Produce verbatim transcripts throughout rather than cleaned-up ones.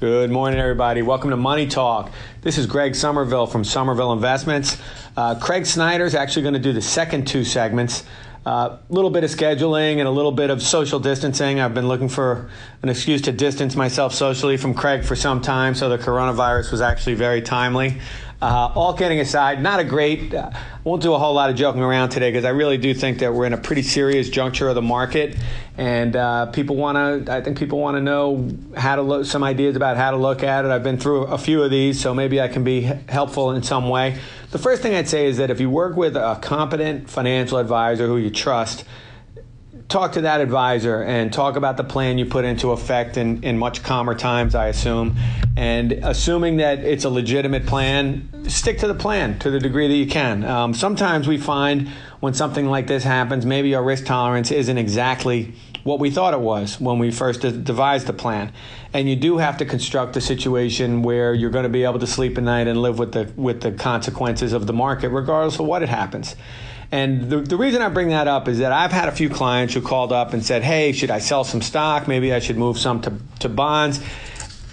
Good morning, everybody. Welcome to Money Talk. This is Greg Somerville from Somerville Investments. Uh, Craig Snyder is actually going to do the second two segments. A uh, little bit of scheduling and a little bit of social distancing. I've been looking for an excuse to distance myself socially from Craig for some time, so the coronavirus was actually very timely. Uh, all kidding aside, not a great, uh, won't do a whole lot of joking around today because I really do think that we're in a pretty serious juncture of the market, and uh, people want to, I think people want to know how to look, some ideas about how to look at it. I've been through a few of these, so maybe I can be helpful in some way. The first thing I'd say is that if you work with a competent financial advisor who you trust, talk to that advisor and talk about the plan you put into effect in, in much calmer times, I assume. And assuming that it's a legitimate plan, stick to the plan to the degree that you can. Um, sometimes we find when something like this happens, maybe our risk tolerance isn't exactly what we thought it was when we first devised the plan. And you do have to construct a situation where you're going to be able to sleep at night and live with the, with the consequences of the market, regardless of what it happens. And the, the reason I bring that up is that I've had a few clients who called up and said, hey, should I sell some stock? Maybe I should move some to, to bonds.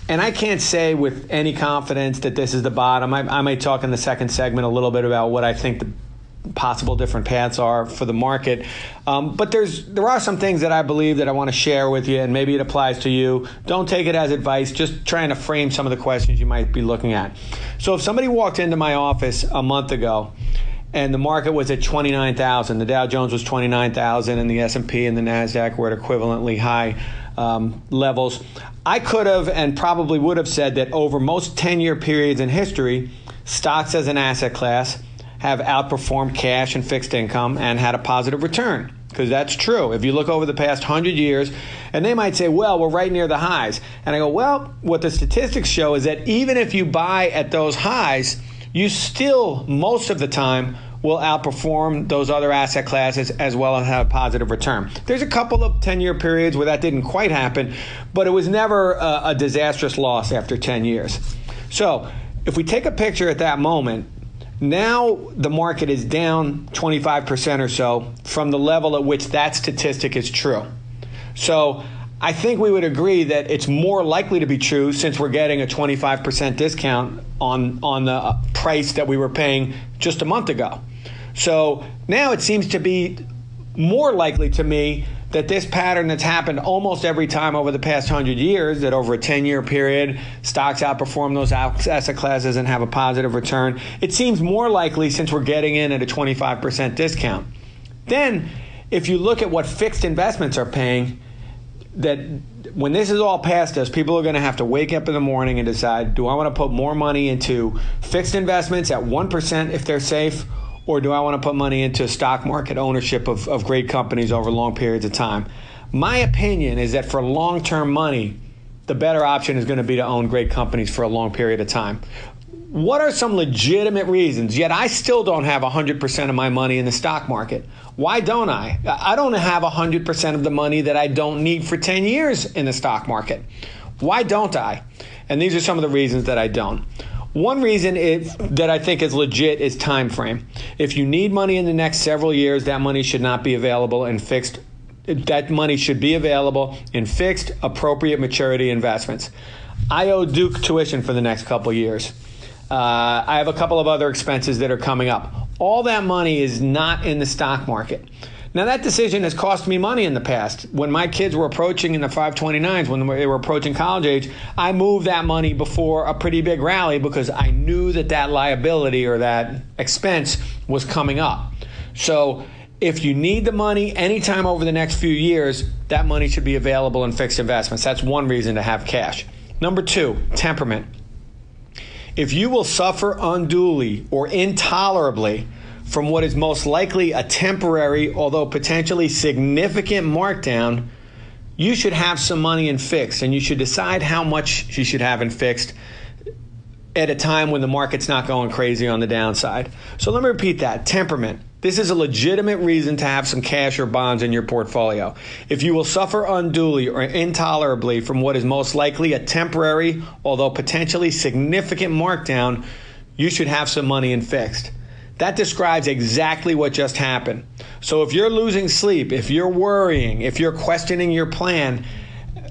And I can't say with any confidence that this is the bottom. I, I may talk in the second segment a little bit about what I think the possible different paths are for the market. Um, but there's there are some things that I believe that I want to share with you, and maybe it applies to you. Don't take it as advice, just trying to frame some of the questions you might be looking at. So if somebody walked into my office a month ago, and the market was at twenty-nine thousand. The Dow Jones was twenty-nine thousand, and the S and P and the NASDAQ were at equivalently high um, levels. I could have and probably would have said that over most ten-year periods in history, stocks as an asset class have outperformed cash and fixed income and had a positive return, because that's true. If you look over the past one hundred years, and they might say, well, we're right near the highs. And I go, well, what the statistics show is that even if you buy at those highs, you still, most of the time, will outperform those other asset classes as well as have a positive return. There's a couple of ten-year periods where that didn't quite happen, but it was never a, a disastrous loss after ten years. So if we take a picture at that moment, now the market is down twenty-five percent or so from the level at which that statistic is true. So I think we would agree that it's more likely to be true since we're getting a twenty-five percent discount on, on the price that we were paying just a month ago. So now it seems to be more likely to me that this pattern that's happened almost every time over the past one hundred years, that over a ten-year period, stocks outperform those asset classes and have a positive return, it seems more likely since we're getting in at a twenty-five percent discount. Then if you look at what fixed investments are paying, that when this is all past us, people are going to have to wake up in the morning and decide, do I want to put more money into fixed investments at one percent if they're safe, or do I want to put money into stock market ownership of, of great companies over long periods of time? My opinion is that for long-term money, the better option is going to be to own great companies for a long period of time. What are some legitimate reasons? Yet I still don't have one hundred percent of my money in the stock market. Why don't I? I don't have one hundred percent of the money that I don't need for ten years in the stock market. Why don't I? And these are some of the reasons that I don't. One reason is, that I think is legit, is time frame. If you need money in the next several years, that money should not be available in fixed. That money should be available in fixed, appropriate maturity investments. I owe Duke tuition for the next couple years. Uh, I have a couple of other expenses that are coming up. All that money is not in the stock market. Now, that decision has cost me money in the past. When my kids were approaching in the five twenty-nines, when they were approaching college age, I moved that money before a pretty big rally because I knew that that liability or that expense was coming up. So if you need the money anytime over the next few years, that money should be available in fixed investments. That's one reason to have cash. Number two, temperament. If you will suffer unduly or intolerably from what is most likely a temporary, although potentially significant markdown, you should have some money in fixed, and you should decide how much you should have in fixed at a time when the market's not going crazy on the downside. So let me repeat that, temperament. This is a legitimate reason to have some cash or bonds in your portfolio. If you will suffer unduly or intolerably from what is most likely a temporary, although potentially significant markdown, you should have some money in fixed. That describes exactly what just happened. So if you're losing sleep, if you're worrying, if you're questioning your plan,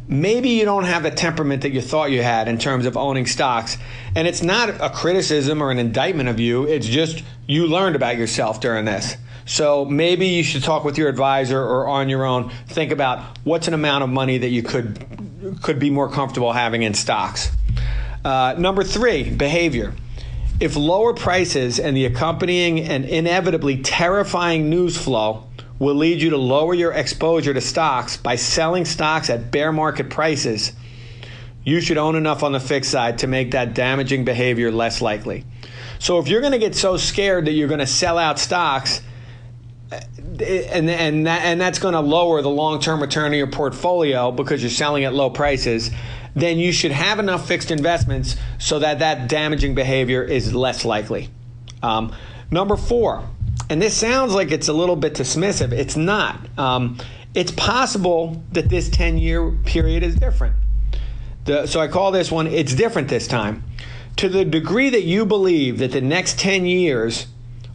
maybe you don't have the temperament that you thought you had in terms of owning stocks. And it's not a criticism or an indictment of you. It's just you learned about yourself during this. So maybe you should talk with your advisor or on your own. Think about what's an amount of money that you could could be more comfortable having in stocks. Uh, number three, behavior. If lower prices and the accompanying and inevitably terrifying news flow will lead you to lower your exposure to stocks by selling stocks at bear market prices, you should own enough on the fixed side to make that damaging behavior less likely. So if you're going to get so scared that you're going to sell out stocks, and and that, and that's going to lower the long-term return of your portfolio because you're selling at low prices, then you should have enough fixed investments so that that damaging behavior is less likely. Um, number four, and this sounds like it's a little bit dismissive. It's not. Um, it's possible that this ten-year period is different. The, so I call this one, it's different this time. To the degree that you believe that the next ten years,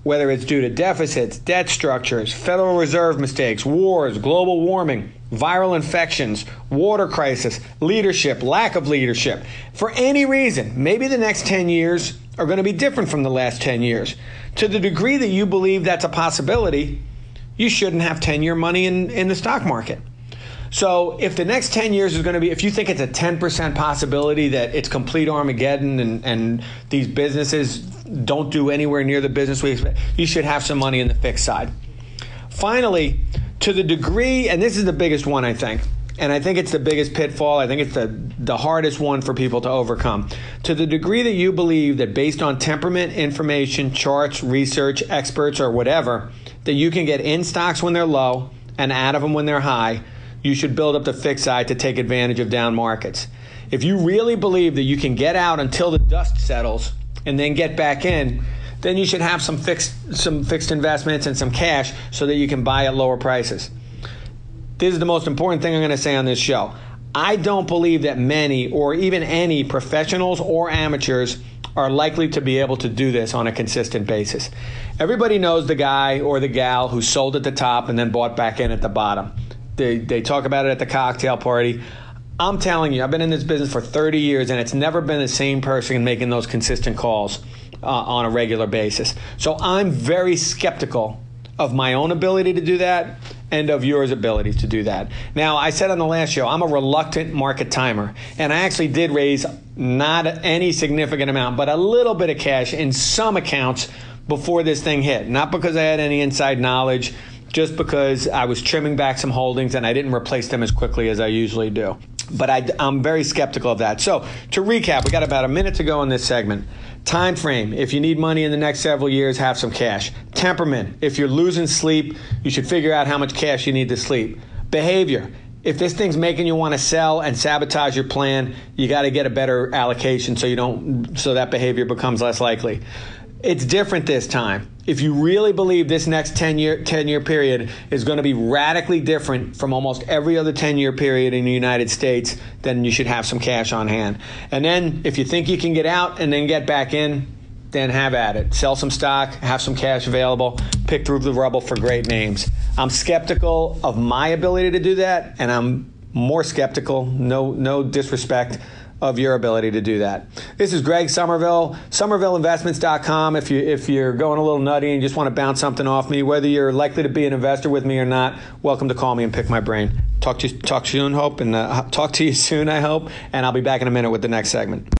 whether it's due to deficits, debt structures, Federal Reserve mistakes, wars, global warming, viral infections, water crisis, leadership, lack of leadership, for any reason, maybe the next ten years are going to be different from the last ten years. To the degree that you believe that's a possibility, you shouldn't have ten-year money in, in the stock market. So if the next ten years is going to be, if you think it's a ten percent possibility that it's complete Armageddon and, and these businesses don't do anywhere near the business we expect, you should have some money in the fixed side. Finally, to the degree, and this is the biggest one, I think, and I think it's the biggest pitfall. I think it's the, the hardest one for people to overcome. To the degree that you believe that based on temperament, information, charts, research, experts, or whatever, that you can get in stocks when they're low and out of them when they're high, you should build up the fixed side to take advantage of down markets. If you really believe that you can get out until the dust settles and then get back in, then you should have some fixed some fixed investments and some cash so that you can buy at lower prices. This is the most important thing I'm going to say on this show. I don't believe that many or even any professionals or amateurs are likely to be able to do this on a consistent basis. Everybody knows the guy or the gal who sold at the top and then bought back in at the bottom. They, they talk about it at the cocktail party. I'm telling you, I've been in this business for thirty years, and it's never been the same person making those consistent calls uh, on a regular basis. So I'm very skeptical of my own ability to do that and of yours ability to do that. Now, I said on the last show, I'm a reluctant market timer, and I actually did raise not any significant amount, but a little bit of cash in some accounts before this thing hit. Not because I had any inside knowledge, just because I was trimming back some holdings and I didn't replace them as quickly as I usually do. But I, I'm very skeptical of that. So to recap, we got about a minute to go in this segment. Time frame, if you need money in the next several years, have some cash. Temperament, if you're losing sleep, you should figure out how much cash you need to sleep. Behavior, if this thing's making you want to sell and sabotage your plan, you got to get a better allocation so you don't, so that behavior becomes less likely. It's different this time. If you really believe this next ten-year period is going to be radically different from almost every other ten-year period in the United States, then you should have some cash on hand. And then if you think you can get out and then get back in, then have at it. Sell some stock, have some cash available, pick through the rubble for great names. I'm skeptical of my ability to do that, and I'm more skeptical, no, no disrespect, of your ability to do that. This is Greg Somerville, Somerville Investments dot com. If you, if you're going a little nutty and just want to bounce something off me, whether you're likely to be an investor with me or not, welcome to call me and pick my brain. Talk to, talk soon, hope, and uh, talk to you soon, I hope, and I'll be back in a minute with the next segment.